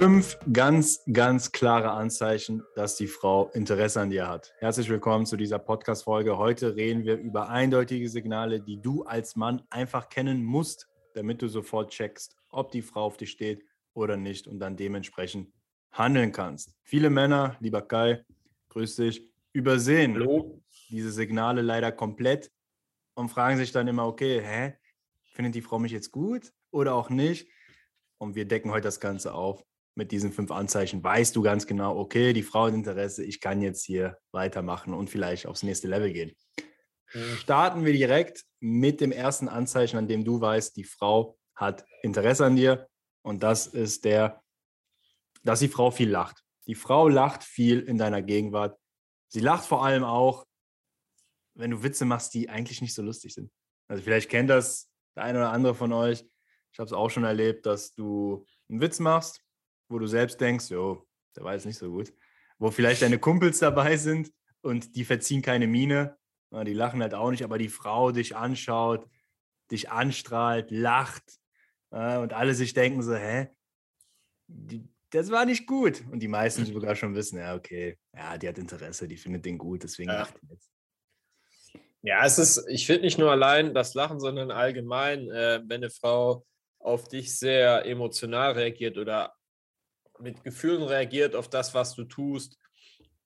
5 ganz, ganz klare Anzeichen, dass die Frau Interesse an dir hat. Herzlich willkommen zu dieser Podcast-Folge. Heute reden wir über eindeutige Signale, die du als Mann einfach kennen musst, damit du sofort checkst, ob die Frau auf dich steht oder nicht und dann dementsprechend handeln kannst. Viele Männer, lieber Kai, grüß dich, übersehen diese Signale leider komplett und fragen sich dann immer, okay, findet die Frau mich jetzt gut oder auch nicht? Und wir decken heute das Ganze auf. Mit diesen 5 Anzeichen weißt du ganz genau, okay, die Frau hat Interesse, ich kann jetzt hier weitermachen und vielleicht aufs nächste Level gehen. Starten wir direkt mit dem ersten Anzeichen, an dem du weißt, die Frau hat Interesse an dir. Und das ist dass die Frau viel lacht. Die Frau lacht viel in deiner Gegenwart. Sie lacht vor allem auch, wenn du Witze machst, die eigentlich nicht so lustig sind. Also vielleicht kennt das der eine oder andere von euch. Ich habe es auch schon erlebt, dass du einen Witz machst, wo du selbst denkst, jo, der war jetzt nicht so gut. Wo vielleicht deine Kumpels dabei sind und die verziehen keine Miene. Die lachen halt auch nicht, aber die Frau dich anschaut, dich anstrahlt, lacht und alle sich denken so, das war nicht gut. Und die meisten sogar schon wissen, ja, okay, ja, die hat Interesse, die findet den gut, deswegen lacht die jetzt. Ja, ich finde nicht nur allein das Lachen, sondern allgemein, wenn eine Frau auf dich sehr emotional reagiert oder mit Gefühlen reagiert auf das, was du tust,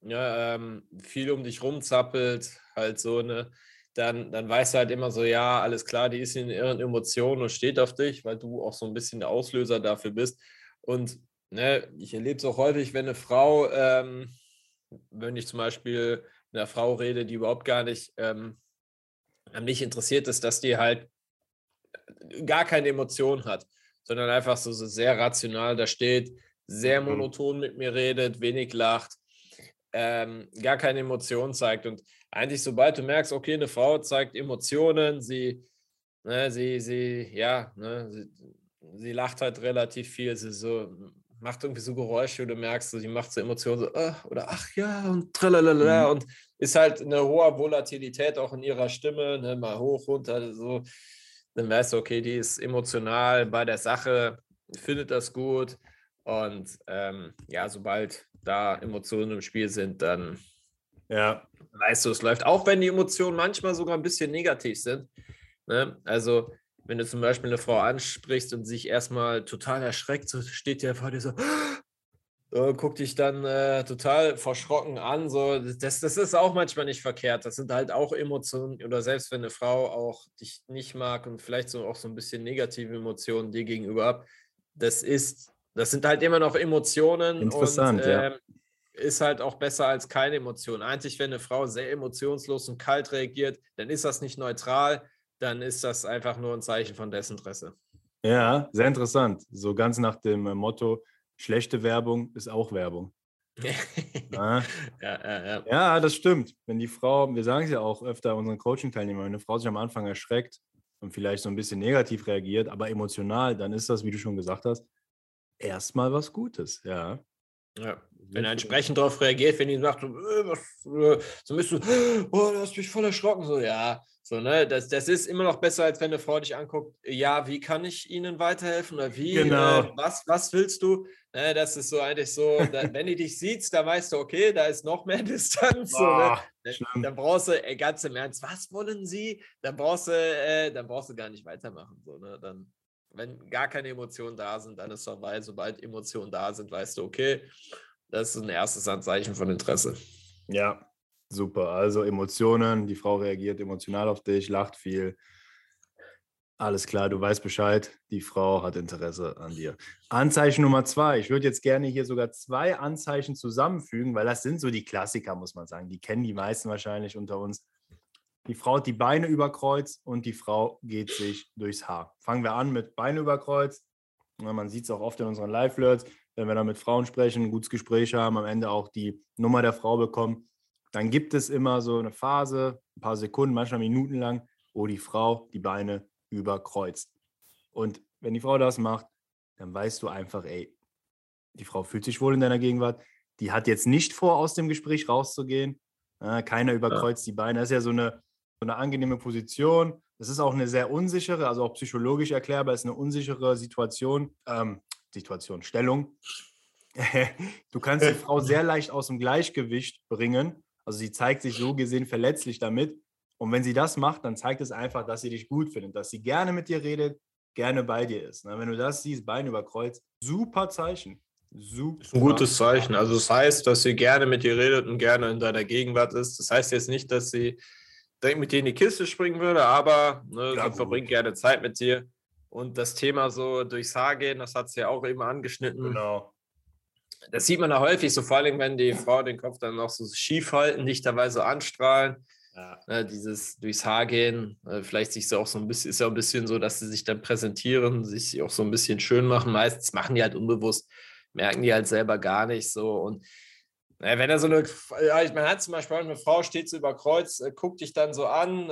ja, viel um dich rumzappelt, halt so, ne, dann weißt du halt immer so, ja, alles klar, die ist in ihren Emotionen und steht auf dich, weil du auch so ein bisschen der Auslöser dafür bist. Und ne, ich erlebe es auch häufig, wenn eine Frau, wenn ich zum Beispiel mit einer Frau rede, die überhaupt gar nicht an mich interessiert ist, dass die halt gar keine Emotion hat, sondern einfach so sehr rational da steht, sehr monoton mit mir redet, wenig lacht, gar keine Emotion zeigt. Und eigentlich, sobald du merkst, okay, eine Frau zeigt Emotionen, sie lacht halt relativ viel, sie so, macht irgendwie so Geräusche, wo du merkst, sie macht so Emotionen, so, oder ach ja, und tralalala, und ist halt eine hohe Volatilität auch in ihrer Stimme, ne, mal hoch, runter, so, dann weißt du, okay, die ist emotional bei der Sache, findet das gut. Und sobald da Emotionen im Spiel sind, dann weißt du, es läuft. Auch wenn die Emotionen manchmal sogar ein bisschen negativ sind. Ne? Also, wenn du zum Beispiel eine Frau ansprichst und sich erstmal total erschreckt, so steht die vor dir so guckt dich dann total verschrocken an. So. Das ist auch manchmal nicht verkehrt. Das sind halt auch Emotionen. Oder selbst wenn eine Frau auch dich nicht mag und vielleicht so auch so ein bisschen negative Emotionen dir gegenüber ab, das sind halt immer noch Emotionen. Interessant, und ist halt auch besser als keine Emotion. Eigentlich, wenn eine Frau sehr emotionslos und kalt reagiert, dann ist das nicht neutral, dann ist das einfach nur ein Zeichen von Desinteresse. Ja, sehr interessant. So ganz nach dem Motto, schlechte Werbung ist auch Werbung. Ja, das stimmt. Wenn die Frau, wir sagen es ja auch öfter unseren Coaching-Teilnehmern, wenn eine Frau sich am Anfang erschreckt und vielleicht so ein bisschen negativ reagiert, aber emotional, dann ist das, wie du schon gesagt hast, erstmal was Gutes, ja. Wenn er entsprechend darauf reagiert, wenn die sagt, so bist du, du hast mich voll erschrocken, das ist immer noch besser, als wenn eine Frau dich anguckt, ja, wie kann ich ihnen weiterhelfen oder wie, genau. Was willst du? Das ist so eigentlich so, wenn du dich siehst, dann weißt du, okay, da ist noch mehr Distanz. Dann brauchst du, ganz im Ernst, was wollen sie? Dann brauchst du gar nicht weitermachen, Wenn gar keine Emotionen da sind, dann ist es vorbei. Sobald Emotionen da sind, weißt du, okay, das ist ein erstes Anzeichen von Interesse. Ja, super. Also Emotionen, die Frau reagiert emotional auf dich, lacht viel. Alles klar, du weißt Bescheid, die Frau hat Interesse an dir. Anzeichen Nummer 2. Ich würde jetzt gerne hier sogar 2 Anzeichen zusammenfügen, weil das sind so die Klassiker, muss man sagen. Die kennen die meisten wahrscheinlich unter uns. Die Frau hat die Beine über Kreuz und die Frau geht sich durchs Haar. Fangen wir an mit Beine über Kreuz. Man sieht es auch oft in unseren Live-Flirts. Wenn wir dann mit Frauen sprechen, ein gutes Gespräch haben, am Ende auch die Nummer der Frau bekommen, dann gibt es immer so eine Phase, ein paar Sekunden, manchmal Minuten lang, wo die Frau die Beine über Kreuz. Und wenn die Frau das macht, dann weißt du einfach, die Frau fühlt sich wohl in deiner Gegenwart. Die hat jetzt nicht vor, aus dem Gespräch rauszugehen. Keiner überkreuzt die Beine. Das ist ja so eine angenehme Position. Das ist auch eine sehr unsichere, also auch psychologisch erklärbar, ist eine unsichere Stellung. Du kannst die Frau sehr leicht aus dem Gleichgewicht bringen. Also sie zeigt sich so gesehen verletzlich damit. Und wenn sie das macht, dann zeigt es einfach, dass sie dich gut findet, dass sie gerne mit dir redet, gerne bei dir ist. Wenn du das siehst, Bein über Kreuz, super Zeichen. Super. Ein gutes Zeichen. Also das heißt, dass sie gerne mit dir redet und gerne in deiner Gegenwart ist. Das heißt jetzt nicht, dass sie direkt mit dir in die Kiste springen würde, aber ne, ja, sie verbringt gerne Zeit mit dir. Und das Thema so durchs Haar gehen, das hat sie ja auch eben angeschnitten. Genau. Das sieht man ja häufig, so vor allem, wenn die Frau den Kopf dann noch so schief halten, dich dabei so anstrahlen. Ja. Ne, dieses durchs Haar gehen, vielleicht sich so auch so ein bisschen, ist ja ein bisschen so, dass sie sich dann präsentieren, sich auch so ein bisschen schön machen. Meistens machen die halt unbewusst, merken die halt selber gar nicht so. Und na, wenn er so eine, ja, man hat zum Beispiel eine Frau, steht so über Kreuz, guckt dich dann so an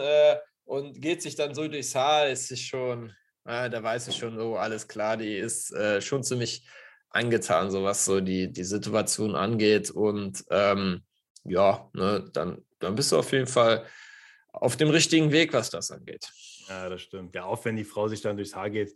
und geht sich dann so durchs Haar, ist es schon, da weiß ich schon, oh, alles klar, die ist schon ziemlich angetan, so was so die Situation angeht. Und ja, ne, dann bist du auf jeden Fall auf dem richtigen Weg, was das angeht. Ja, das stimmt. Ja, auch wenn die Frau sich dann durchs Haar geht,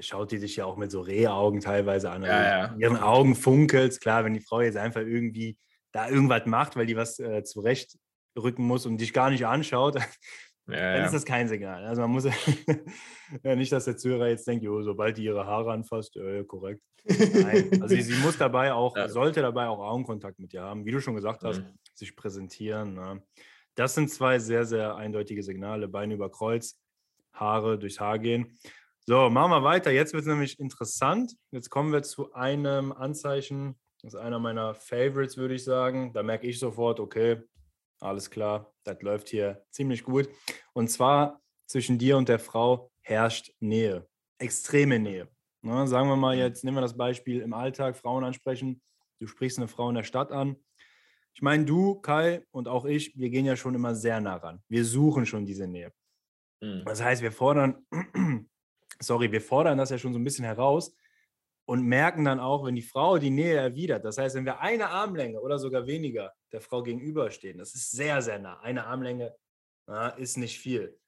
schaut die dich ja auch mit so Rehaugen teilweise an. Ja. In ihren Augen funkelt. Klar, wenn die Frau jetzt einfach irgendwie da irgendwas macht, weil die was zurechtrücken muss und dich gar nicht anschaut, dann ist das kein Signal. Also man muss ja nicht, dass der Zuhörer jetzt denkt, jo, sobald die ihre Haare anfasst, korrekt. Nein. Also sie muss dabei auch, sollte dabei auch Augenkontakt mit dir haben, wie du schon gesagt hast, sich präsentieren. Ne? Das sind zwei sehr, sehr eindeutige Signale. Beine über Kreuz, Haare durchs Haar gehen. So, machen wir weiter. Jetzt wird es nämlich interessant. Jetzt kommen wir zu einem Anzeichen. Das ist einer meiner Favorites, würde ich sagen. Da merke ich sofort, okay, alles klar, das läuft hier ziemlich gut. Und zwar zwischen dir und der Frau herrscht Nähe, extreme Nähe. Na, sagen wir mal jetzt, nehmen wir das Beispiel im Alltag, Frauen ansprechen. Du sprichst eine Frau in der Stadt an. Ich meine, du, Kai und auch ich, wir gehen ja schon immer sehr nah ran. Wir suchen schon diese Nähe. Das heißt, wir fordern das ja schon so ein bisschen heraus und merken dann auch, wenn die Frau die Nähe erwidert, das heißt, wenn wir eine Armlänge oder sogar weniger der Frau gegenüberstehen, das ist sehr, sehr nah. Eine Armlänge ist nicht viel.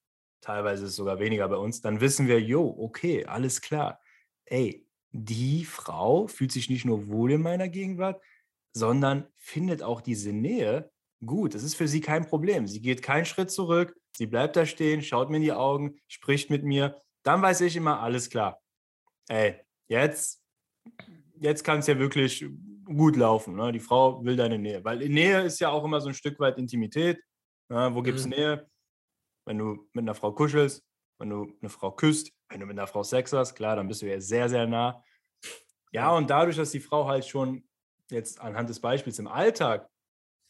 Teilweise ist es sogar weniger bei uns. Dann wissen wir, jo, okay, alles klar. Ey, die Frau fühlt sich nicht nur wohl in meiner Gegenwart, sondern findet auch diese Nähe gut. Das ist für sie kein Problem. Sie geht keinen Schritt zurück, sie bleibt da stehen, schaut mir in die Augen, spricht mit mir. Dann weiß ich immer, alles klar. Ey, jetzt kann es ja wirklich gut laufen. Ne? Die Frau will deine Nähe. Weil Nähe ist ja auch immer so ein Stück weit Intimität. Ne? Wo gibt es Nähe? Wenn du mit einer Frau kuschelst, wenn du eine Frau küsst, wenn du mit einer Frau Sex hast, klar, dann bist du ja sehr, sehr nah. Ja, und dadurch, dass die Frau halt schon jetzt anhand des Beispiels im Alltag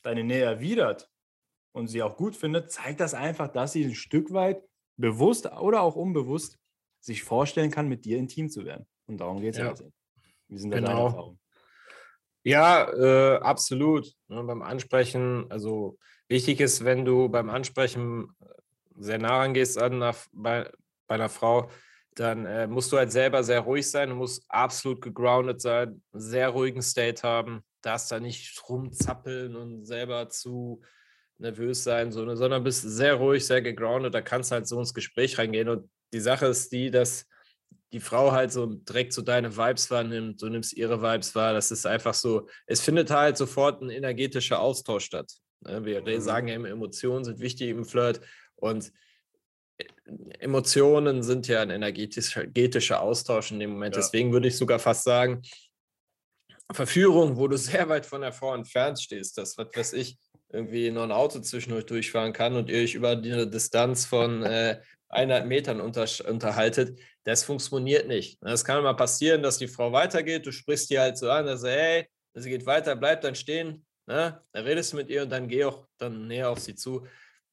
deine Nähe erwidert und sie auch gut findet, zeigt das einfach, dass sie ein Stück weit bewusst oder auch unbewusst sich vorstellen kann, mit dir intim zu werden. Und darum geht es ja. Wie sind da deine Erfahrungen? Ja, absolut. Ja, beim Ansprechen, also wichtig ist, wenn du beim Ansprechen sehr nah rangehst an bei einer Frau, dann musst du halt selber sehr ruhig sein, du musst absolut gegroundet sein, sehr ruhigen State haben, darfst da nicht rumzappeln und selber zu nervös sein, so, sondern bist sehr ruhig, sehr gegroundet, da kannst du halt so ins Gespräch reingehen. Und die Sache ist die, dass die Frau halt so direkt so deine Vibes wahrnimmt, du nimmst ihre Vibes wahr, das ist einfach so, es findet halt sofort ein energetischer Austausch statt. Wir sagen ja immer, Emotionen sind wichtig im Flirt und Emotionen sind ja ein energetischer Austausch in dem Moment. Ja. Deswegen würde ich sogar fast sagen, Verführung, wo du sehr weit von der Frau entfernt stehst, dass, was weiß ich, irgendwie nur ein Auto zwischen euch durchfahren kann und ihr euch über eine Distanz von 100 Metern unterhaltet, das funktioniert nicht. Das kann mal passieren, dass die Frau weitergeht, du sprichst die halt so an, dass sie, hey, sie geht weiter, bleib dann stehen, ne? Dann redest du mit ihr und dann geh auch dann näher auf sie zu.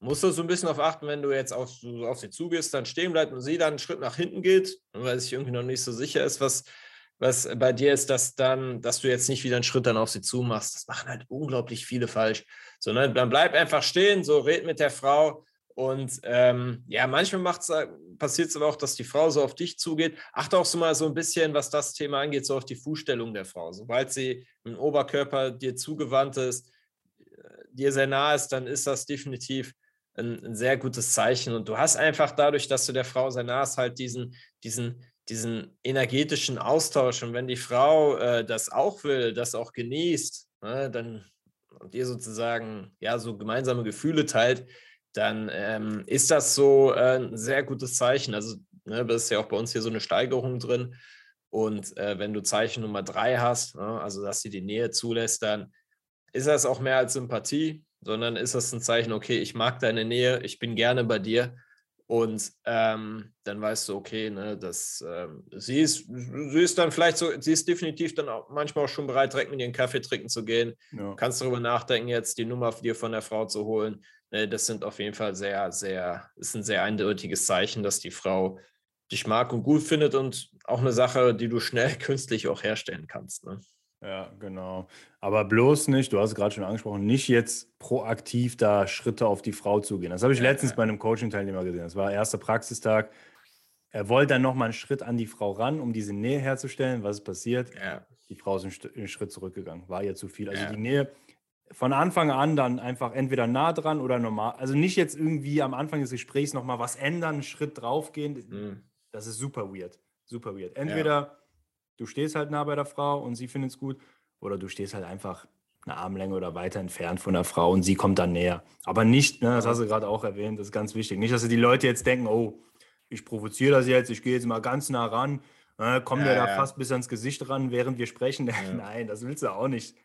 Musst du so ein bisschen darauf achten, wenn du jetzt auf sie zugehst, dann stehen bleibt und sie dann einen Schritt nach hinten geht, weil sie sich irgendwie noch nicht so sicher ist, was bei dir ist, dass du jetzt nicht wieder einen Schritt dann auf sie zu machst. Das machen halt unglaublich viele falsch. Sondern dann bleib einfach stehen, so red mit der Frau. Und ja, manchmal passiert es aber auch, dass die Frau so auf dich zugeht. Achte auch so mal so ein bisschen, was das Thema angeht, so auf die Fußstellung der Frau. Sobald sie mit dem Oberkörper dir zugewandt ist, dir sehr nah ist, dann ist das definitiv ein sehr gutes Zeichen. Und du hast einfach dadurch, dass du der Frau sehr nah ist, halt diesen diesen energetischen Austausch. Und wenn die Frau das auch will, das auch genießt, ne, dann, und ihr sozusagen ja so gemeinsame Gefühle teilt, dann ist das so ein sehr gutes Zeichen. Also ne, das ist ja auch bei uns hier so eine Steigerung drin. Und wenn du Zeichen Nummer 3 hast, ne, also dass sie die Nähe zulässt, dann ist das auch mehr als Sympathie, sondern ist das ein Zeichen, okay, ich mag deine Nähe, ich bin gerne bei dir. Und dann weißt du, okay, ne, dass sie ist dann vielleicht so, sie ist definitiv dann auch manchmal auch schon bereit, direkt mit ihren Kaffee trinken zu gehen. Ja. Kannst darüber nachdenken, jetzt die Nummer dir von der Frau zu holen. Ne, das sind auf jeden Fall ist ein sehr eindeutiges Zeichen, dass die Frau dich mag und gut findet, und auch eine Sache, die du schnell künstlich auch herstellen kannst. Ne? Ja, genau. Aber bloß nicht, du hast es gerade schon angesprochen, nicht jetzt proaktiv da Schritte auf die Frau zugehen. Das habe ich letztens bei einem Coaching-Teilnehmer gesehen. Das war erster Praxistag. Er wollte dann nochmal einen Schritt an die Frau ran, um diese Nähe herzustellen. Was ist passiert? Ja. Die Frau ist einen Schritt zurückgegangen. War ihr zu viel. Also die Nähe von Anfang an dann einfach entweder nah dran oder normal. Also nicht jetzt irgendwie am Anfang des Gesprächs nochmal was ändern, einen Schritt draufgehen. Mhm. Das ist super weird. Super weird. Entweder du stehst halt nah bei der Frau und sie findet es gut, oder du stehst halt einfach eine Armlänge oder weiter entfernt von der Frau und sie kommt dann näher. Aber nicht, ne, das hast du gerade auch erwähnt, das ist ganz wichtig. Nicht, dass die Leute jetzt denken, oh, ich provoziere das jetzt, ich gehe jetzt mal ganz nah ran, kommen wir da fast bis ans Gesicht ran, während wir sprechen. Ja. Nein, das willst du auch nicht.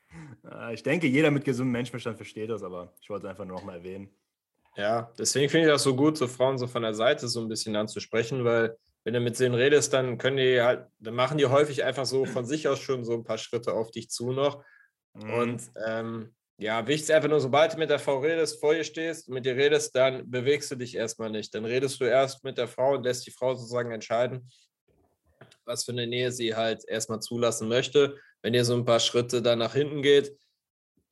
Ich denke, jeder mit gesundem Menschenverstand versteht das, aber ich wollte es einfach nur noch mal erwähnen. Ja, deswegen finde ich das so gut, so Frauen so von der Seite so ein bisschen anzusprechen, weil wenn du mit denen redest, dann können die halt, dann machen die häufig einfach so von sich aus schon so ein paar Schritte auf dich zu noch. Und wichtig ist einfach nur, sobald du mit der Frau redest, vor ihr stehst, mit ihr redest, dann bewegst du dich erstmal nicht. Dann redest du erst mit der Frau und lässt die Frau sozusagen entscheiden, was für eine Nähe sie halt erstmal zulassen möchte. Wenn ihr so ein paar Schritte dann nach hinten geht,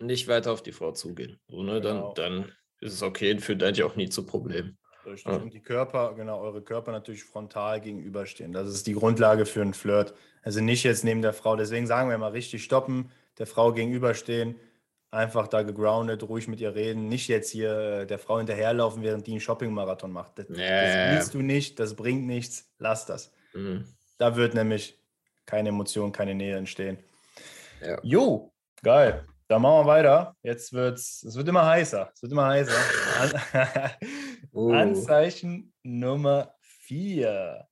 nicht weiter auf die Frau zugehen. So, ne? Genau. Dann ist es okay und führt eigentlich auch nie zu Problemen. Richtig. Und die Körper, genau, eure Körper natürlich frontal gegenüberstehen. Das ist die Grundlage für einen Flirt. Also nicht jetzt neben der Frau, deswegen sagen wir mal richtig stoppen, der Frau gegenüberstehen, einfach da gegroundet, ruhig mit ihr reden, nicht jetzt hier der Frau hinterherlaufen, während die einen Shopping-Marathon macht. Das willst du nicht, das bringt nichts, lass das. Mhm. Da wird nämlich keine Emotion, keine Nähe entstehen. Ja. Jo, geil. Dann machen wir weiter. Es wird immer heißer. Es wird immer heißer. Anzeichen Nummer 4.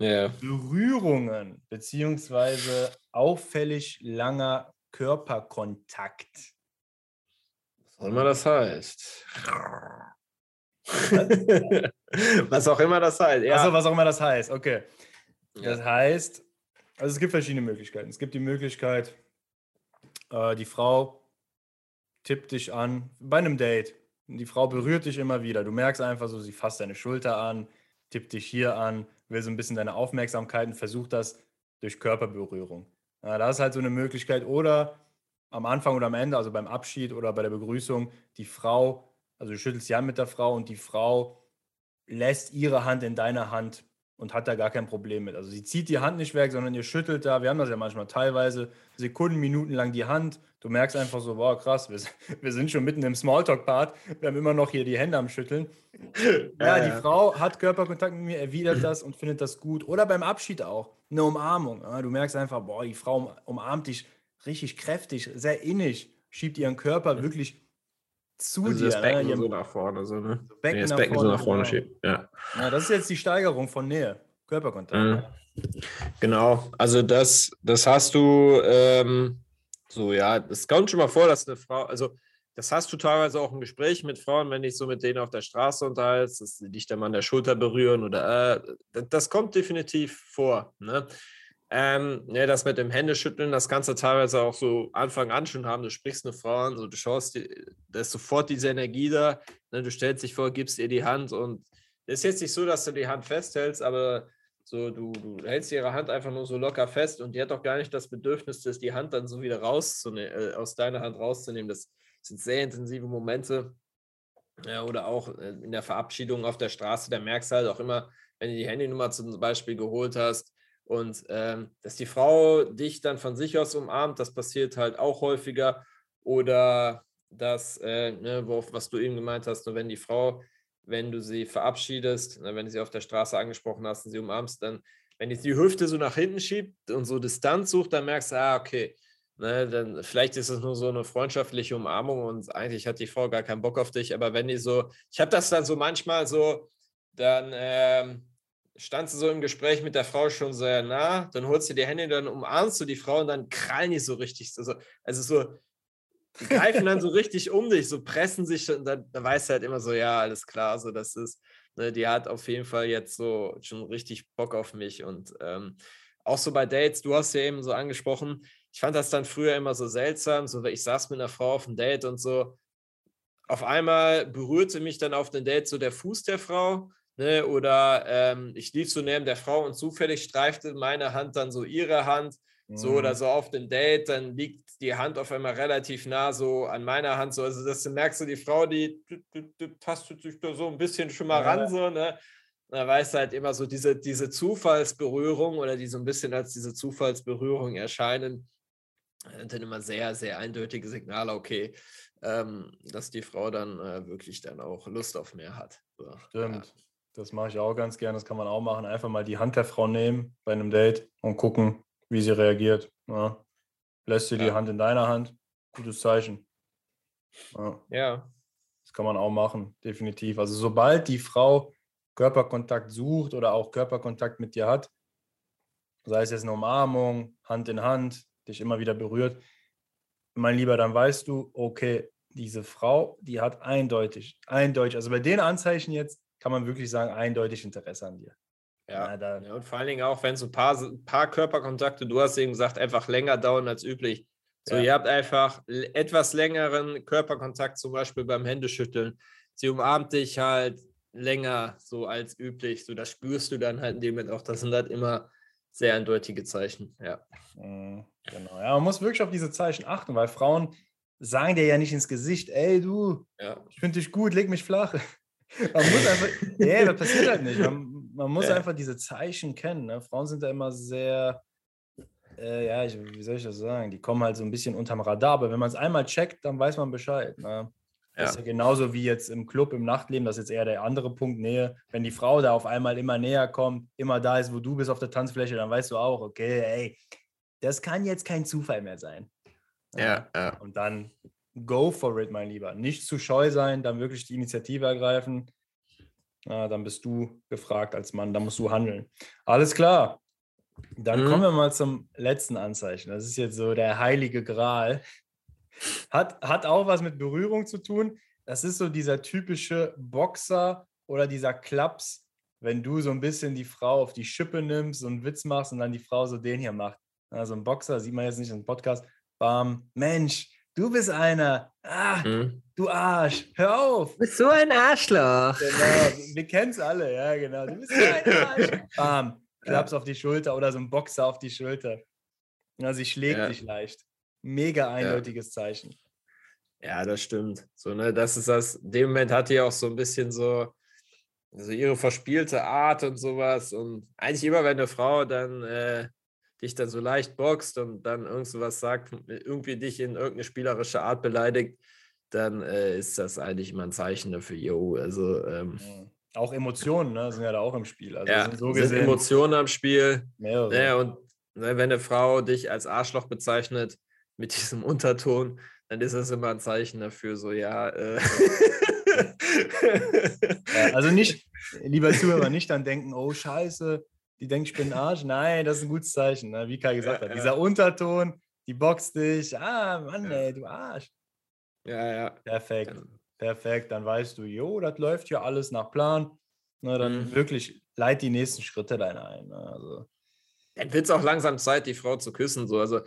Yeah. Berührungen beziehungsweise auffällig langer Körperkontakt. Was auch immer das heißt. Was auch immer das heißt. Ja. Achso, was auch immer das heißt. Okay. Das heißt, also es gibt verschiedene Möglichkeiten. Es gibt die Möglichkeit, die Frau tippt dich an bei einem Date. Die Frau berührt dich immer wieder. Du merkst einfach so, sie fasst deine Schulter an, tippt dich hier an, will so ein bisschen deine Aufmerksamkeit und versucht das durch Körperberührung. Ja, das ist halt so eine Möglichkeit. Oder am Anfang oder am Ende, also beim Abschied oder bei der Begrüßung, die Frau, also du schüttelst die Hand mit der Frau und die Frau lässt ihre Hand in deiner Hand und hat da gar kein Problem mit. Also sie zieht die Hand nicht weg, sondern ihr schüttelt da, wir haben das ja manchmal teilweise, Sekunden, Minuten lang die Hand. Du merkst einfach so, wow, krass, wir sind schon mitten im Smalltalk-Part, wir haben immer noch hier die Hände am Schütteln. Ja, die Frau hat Körperkontakt mit mir, erwidert das und findet das gut. Oder beim Abschied auch, eine Umarmung. Du merkst einfach, boah, die Frau umarmt dich richtig kräftig, sehr innig, schiebt ihren Körper wirklich zu also dir. Das Becken so nach vorne. So, ne? Das Becken so nach vorne schiebt. Ja. Ja, das ist jetzt die Steigerung von Nähe, Körperkontakt. Mhm. Genau, also das hast du, so ja, es kommt schon mal vor, dass eine Frau, also das hast du teilweise auch im Gespräch mit Frauen, wenn dich so mit denen auf der Straße unterhältst, dass sie dich dann mal an der Schulter berühren oder, das kommt definitiv vor, ne? Das mit dem Händeschütteln, das kannst du teilweise auch so Anfang an schon haben. Du sprichst eine Frau an, so, du schaust, da ist sofort diese Energie da. Ne, du stellst dich vor, gibst ihr die Hand und es ist jetzt nicht so, dass du die Hand festhältst, aber so, du hältst ihre Hand einfach nur so locker fest und die hat auch gar nicht das Bedürfnis, dass die Hand dann so wieder aus deiner Hand rauszunehmen. Das sind sehr intensive Momente. Ja, oder auch in der Verabschiedung auf der Straße, da merkst du halt auch immer, wenn du die Handynummer zum Beispiel geholt hast, und dass die Frau dich dann von sich aus umarmt, das passiert halt auch häufiger. Oder das, was du eben gemeint hast, nur wenn die Frau, wenn du sie verabschiedest, wenn du sie auf der Straße angesprochen hast und sie umarmst, dann wenn ich die Hüfte so nach hinten schiebt und so Distanz sucht, dann merkst du, ah, okay, ne, dann vielleicht ist es nur so eine freundschaftliche Umarmung und eigentlich hat die Frau gar keinen Bock auf dich, aber wenn die so, ich habe das dann so manchmal so, dann standst du so im Gespräch mit der Frau schon sehr nah, dann holst du die Hände, dann umarmst du die Frau und dann krallen die so richtig, also so, die greifen dann so richtig um dich, so pressen sich schon, dann weißt du halt immer so, ja, alles klar, so das ist, ne, die hat auf jeden Fall jetzt so schon richtig Bock auf mich und auch so bei Dates, du hast ja eben so angesprochen, ich fand das dann früher immer so seltsam, so ich saß mit einer Frau auf einem Date und so, auf einmal berührte mich dann auf dem Date so der Fuß der Frau, ne, oder ich lief so neben der Frau und zufällig streifte meine Hand dann so ihre Hand, so oder so auf dem Date, dann liegt die Hand auf einmal relativ nah so an meiner Hand, so, also dass du merkst, so die Frau, die tastet sich da so ein bisschen schon mal ran, so, ne, da weißt du halt immer so diese Zufallsberührung oder die so ein bisschen als diese Zufallsberührung erscheinen, sind dann immer sehr, sehr eindeutige Signale, okay, dass die Frau dann wirklich dann auch Lust auf mehr hat. So, stimmt. Ja. Das mache ich auch ganz gerne, das kann man auch machen, einfach mal die Hand der Frau nehmen bei einem Date und gucken, wie sie reagiert. Ja. Lässt sie die Hand in deiner Hand, gutes Zeichen. Ja. Das kann man auch machen, definitiv. Also sobald die Frau Körperkontakt sucht oder auch Körperkontakt mit dir hat, sei es jetzt eine Umarmung, Hand in Hand, dich immer wieder berührt, mein Lieber, dann weißt du, okay, diese Frau, die hat eindeutig, also bei den Anzeichen jetzt, kann man wirklich sagen, eindeutig Interesse an dir. Ja, ja, und vor allen Dingen auch, wenn so ein paar Körperkontakte, du hast eben gesagt, einfach länger dauern als üblich. So, ihr habt einfach etwas längeren Körperkontakt, zum Beispiel beim Händeschütteln. Sie umarmt dich halt länger so als üblich. So, das spürst du dann halt in dem Moment auch. Das sind halt immer sehr eindeutige Zeichen. Ja. Genau. Ja, man muss wirklich auf diese Zeichen achten, weil Frauen sagen dir ja nicht ins Gesicht, ey du, ich finde dich gut, leg mich flach. Man muss einfach, das passiert halt nicht. Man muss einfach diese Zeichen kennen. Ne? Frauen sind da immer sehr, wie soll ich das sagen? Die kommen halt so ein bisschen unterm Radar. Aber wenn man es einmal checkt, dann weiß man Bescheid. Ne? Das ist ja genauso wie jetzt im Club, im Nachtleben. Das ist jetzt eher der andere Punkt, Nähe. Wenn die Frau da auf einmal immer näher kommt, immer da ist, wo du bist auf der Tanzfläche, dann weißt du auch, okay, ey, das kann jetzt kein Zufall mehr sein. Ja. Und dann go for it, mein Lieber. Nicht zu scheu sein, dann wirklich die Initiative ergreifen. Na, dann bist du gefragt als Mann, dann musst du handeln. Alles klar. Dann kommen wir mal zum letzten Anzeichen. Das ist jetzt so der heilige Gral. Hat auch was mit Berührung zu tun. Das ist so dieser typische Boxer oder dieser Klaps, wenn du so ein bisschen die Frau auf die Schippe nimmst, so einen Witz machst und dann die Frau so den hier macht. So ein Boxer, sieht man jetzt nicht im Podcast. Bam, Mensch, du bist einer. Du Arsch, hör auf. Du bist so ein Arschloch. Genau, wir kennen es alle, ja genau. Du bist so ein Arsch. Bam, Klaps auf die Schulter oder so ein Boxer auf die Schulter. Ja, sie schlägt dich leicht. Mega eindeutiges Zeichen. Ja, das stimmt. So, ne, das ist das, in dem Moment hat die auch so ein bisschen so, also ihre verspielte Art und sowas. Und eigentlich immer, wenn eine Frau dann dich dann so leicht boxt und dann irgend sowas sagt, irgendwie dich in irgendeine spielerische Art beleidigt, dann ist das eigentlich immer ein Zeichen dafür, yo, also... Auch Emotionen, ne, sind ja da auch im Spiel. Also ja, sind Emotionen am Spiel. Ja, und ne, wenn eine Frau dich als Arschloch bezeichnet, mit diesem Unterton, dann ist das immer ein Zeichen dafür, so, ja, also nicht, lieber Zuhörer, nicht dann denken, oh, scheiße, die denkt, ich bin ein Arsch. Nein, das ist ein gutes Zeichen, ne? Wie Kai gesagt hat. Dieser Unterton, die boxt dich. Ah, Mann, ey, du Arsch. Ja. Perfekt. Dann weißt du, jo, das läuft ja alles nach Plan. Na, dann wirklich leit die nächsten Schritte dann ein. Also. Dann wird es auch langsam Zeit, die Frau zu küssen. So. Also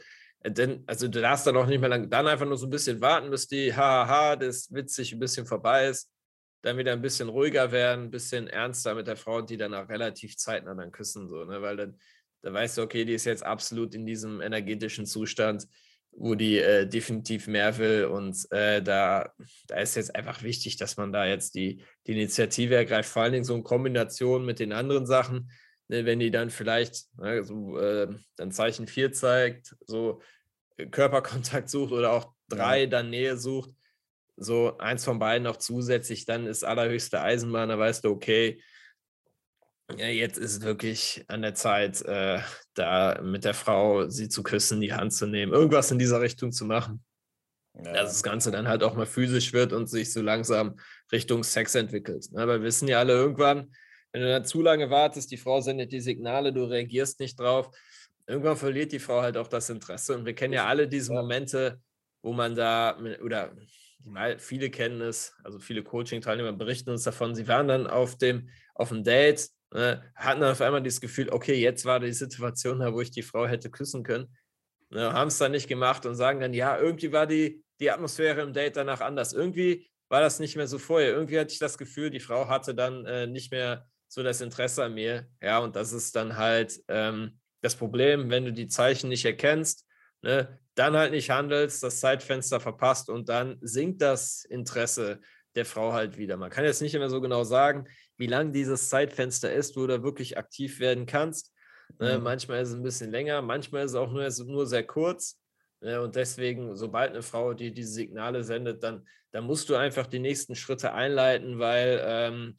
du darfst dann auch nicht mehr lang, dann einfach nur so ein bisschen warten, bis die das witzig ein bisschen vorbei ist. Dann wieder ein bisschen ruhiger werden, ein bisschen ernster mit der Frau, die dann auch relativ zeitnah dann küssen. So, ne? Weil dann weißt du, okay, die ist jetzt absolut in diesem energetischen Zustand, wo die definitiv mehr will und da ist jetzt einfach wichtig, dass man da jetzt die Initiative ergreift, vor allen Dingen so in Kombination mit den anderen Sachen, ne, wenn die dann vielleicht dann Zeichen 4 zeigt, so Körperkontakt sucht oder auch 3 dann Nähe sucht, so eins von beiden noch zusätzlich, dann ist allerhöchste Eisenbahn, da weißt du, okay, Ja, jetzt ist wirklich an der Zeit, da mit der Frau sie zu küssen, die Hand zu nehmen, irgendwas in dieser Richtung zu machen. Ja. Dass das Ganze dann halt auch mal physisch wird und sich so langsam Richtung Sex entwickelt. Ne? Weil wir wissen ja alle irgendwann, wenn du dann zu lange wartest, die Frau sendet die Signale, du reagierst nicht drauf. Irgendwann verliert die Frau halt auch das Interesse. Und wir kennen ja alle diese Momente, wo man da, oder viele kennen es, also viele Coaching-Teilnehmer berichten uns davon, sie waren dann auf dem Date, hatten dann auf einmal dieses Gefühl, okay, jetzt war die Situation da, wo ich die Frau hätte küssen können. Haben es dann nicht gemacht und sagen dann, ja, irgendwie war die Atmosphäre im Date danach anders. Irgendwie war das nicht mehr so vorher. Irgendwie hatte ich das Gefühl, die Frau hatte dann nicht mehr so das Interesse an mir. Ja, und das ist dann halt das Problem, wenn du die Zeichen nicht erkennst, dann halt nicht handelst, das Zeitfenster verpasst und dann sinkt das Interesse der Frau halt wieder. Man kann jetzt nicht immer so genau sagen, wie lang dieses Zeitfenster ist, wo du da wirklich aktiv werden kannst. Manchmal ist es ein bisschen länger, manchmal ist es auch nur sehr kurz. Und deswegen, sobald eine Frau dir diese Signale sendet, dann musst du einfach die nächsten Schritte einleiten, weil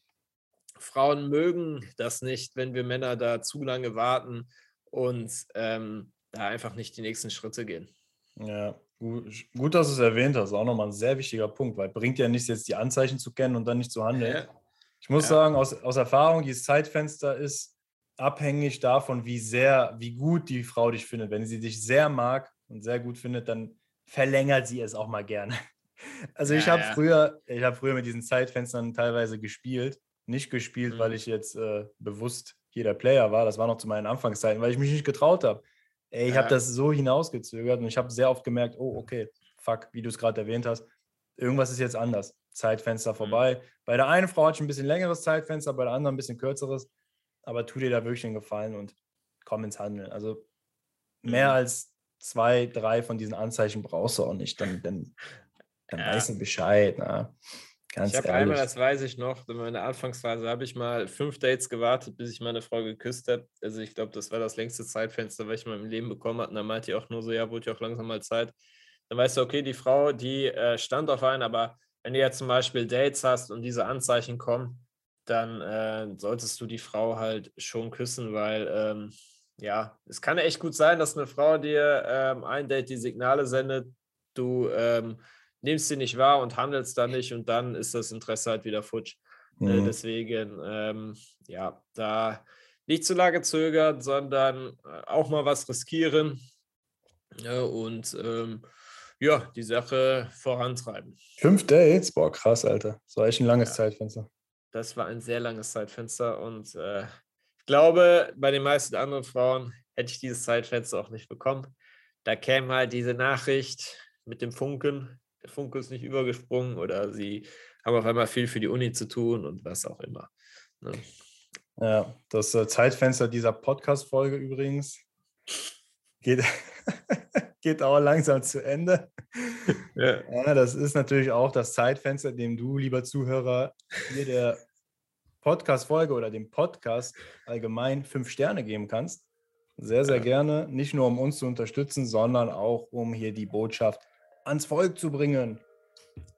Frauen mögen das nicht, wenn wir Männer da zu lange warten und da einfach nicht die nächsten Schritte gehen. Ja, gut, dass du es erwähnt hast. Auch nochmal ein sehr wichtiger Punkt, weil bringt ja nichts, jetzt die Anzeichen zu kennen und dann nicht zu handeln. Ja. Ich muss sagen, aus Erfahrung, dieses Zeitfenster ist abhängig davon, wie gut die Frau dich findet. Wenn sie dich sehr mag und sehr gut findet, dann verlängert sie es auch mal gerne. Also ich habe früher mit diesen Zeitfenstern teilweise gespielt. Nicht gespielt, weil ich jetzt bewusst jeder Player war. Das war noch zu meinen Anfangszeiten, weil ich mich nicht getraut habe. Ich habe das so hinausgezögert und ich habe sehr oft gemerkt, oh, okay, fuck, wie du es gerade erwähnt hast, irgendwas ist jetzt anders. Zeitfenster vorbei. Bei der einen Frau hatte ich ein bisschen längeres Zeitfenster, bei der anderen ein bisschen kürzeres. Aber tu dir da wirklich den Gefallen und komm ins Handeln. Also mehr als 2, 3 von diesen Anzeichen brauchst du auch nicht. Dann weißt du Bescheid. Na? Ganz ehrlich. Ich habe einmal, das weiß ich noch, in meiner Anfangsphase habe ich mal 5 Dates gewartet, bis ich meine Frau geküsst habe. Also ich glaube, das war das längste Zeitfenster, was ich in meinem Leben bekommen habe. Und dann meinte ich auch nur so, ja, wurde ja auch langsam mal Zeit. Dann weißt du, okay, die Frau, die stand auf einen, aber wenn du jetzt zum Beispiel Dates hast und diese Anzeichen kommen, dann solltest du die Frau halt schon küssen, weil es kann echt gut sein, dass eine Frau dir ein Date die Signale sendet, du nimmst sie nicht wahr und handelst da nicht und dann ist das Interesse halt wieder futsch. Deswegen, da nicht zu lange zögern, sondern auch mal was riskieren und die Sache vorantreiben. 5 Dates? Boah, krass, Alter. Das war echt ein langes Zeitfenster. Das war ein sehr langes Zeitfenster und ich glaube, bei den meisten anderen Frauen hätte ich dieses Zeitfenster auch nicht bekommen. Da käme halt diese Nachricht mit dem Funken. Der Funke ist nicht übergesprungen oder sie haben auf einmal viel für die Uni zu tun und was auch immer. Ne? Ja, das Zeitfenster dieser Podcast-Folge übrigens geht auch langsam zu Ende. Ja. Ja, das ist natürlich auch das Zeitfenster, dem du, lieber Zuhörer, hier der Podcast-Folge oder dem Podcast allgemein 5 Sterne geben kannst. Sehr, sehr gerne. Nicht nur, um uns zu unterstützen, sondern auch, um hier die Botschaft ans Volk zu bringen.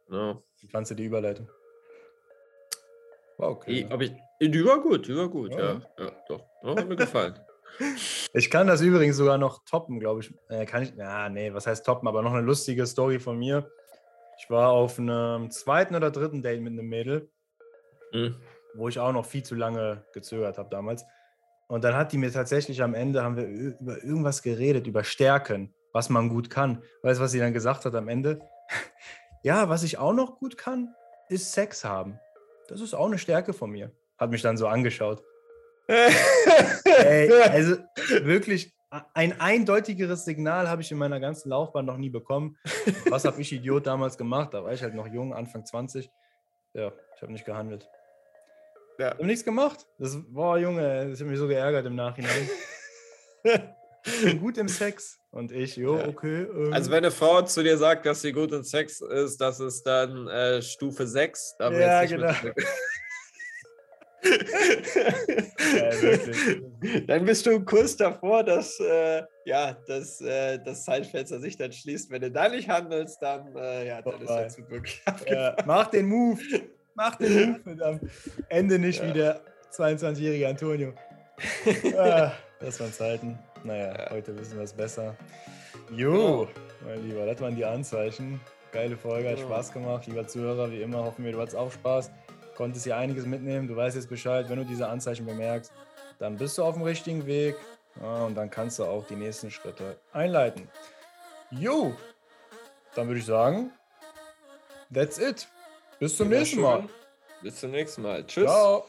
Genau. Wie fandst du die Überleitung? Wow, okay. Die war gut, ja. Ja, doch. Oh, hat mir gefallen. Ich kann das übrigens sogar noch toppen, glaube ich. Was heißt toppen, aber noch eine lustige Story von mir. Ich war auf einem 2. oder 3. Date mit einem Mädel, wo ich auch noch viel zu lange gezögert habe damals. Und dann hat die mir tatsächlich am Ende, haben wir über irgendwas geredet, über Stärken, was man gut kann. Weißt du, was sie dann gesagt hat am Ende? Ja, was ich auch noch gut kann, ist Sex haben. Das ist auch eine Stärke von mir. Hat mich dann so angeschaut. Ey, also wirklich, ein eindeutigeres Signal habe ich in meiner ganzen Laufbahn noch nie bekommen. Was habe ich Idiot damals gemacht? Da war ich halt noch jung, Anfang 20. Ja, ich habe nicht gehandelt. Ja. Ich habe nichts gemacht. Boah, Junge, das hat mich so geärgert im Nachhinein. Ich bin gut im Sex. Und ich, okay. Also wenn eine Frau zu dir sagt, dass sie gut im Sex ist, das ist dann Stufe 6. Ja, genau. Ja, dann bist du kurz davor, dass das Zeitfenster sich dann schließt. Wenn du da nicht handelst, dann ist der Zug wirklich abgefahren. Mach den Move, verdammt. Ende nicht wieder 22-jähriger Antonio. Das waren Zeiten. Naja, ja. Heute wissen wir es besser. Jo, mein Lieber, das waren die Anzeichen. Geile Folge, hat Spaß gemacht. Lieber Zuhörer, wie immer, hoffen wir, du hattest auch Spaß. Konntest hier einiges mitnehmen. Du weißt jetzt Bescheid, wenn du diese Anzeichen bemerkst, dann bist du auf dem richtigen Weg. Und dann kannst du auch die nächsten Schritte einleiten. Jo, dann würde ich sagen, that's it. Bis zum nächsten Mal. Bis zum nächsten Mal. Tschüss. Ciao.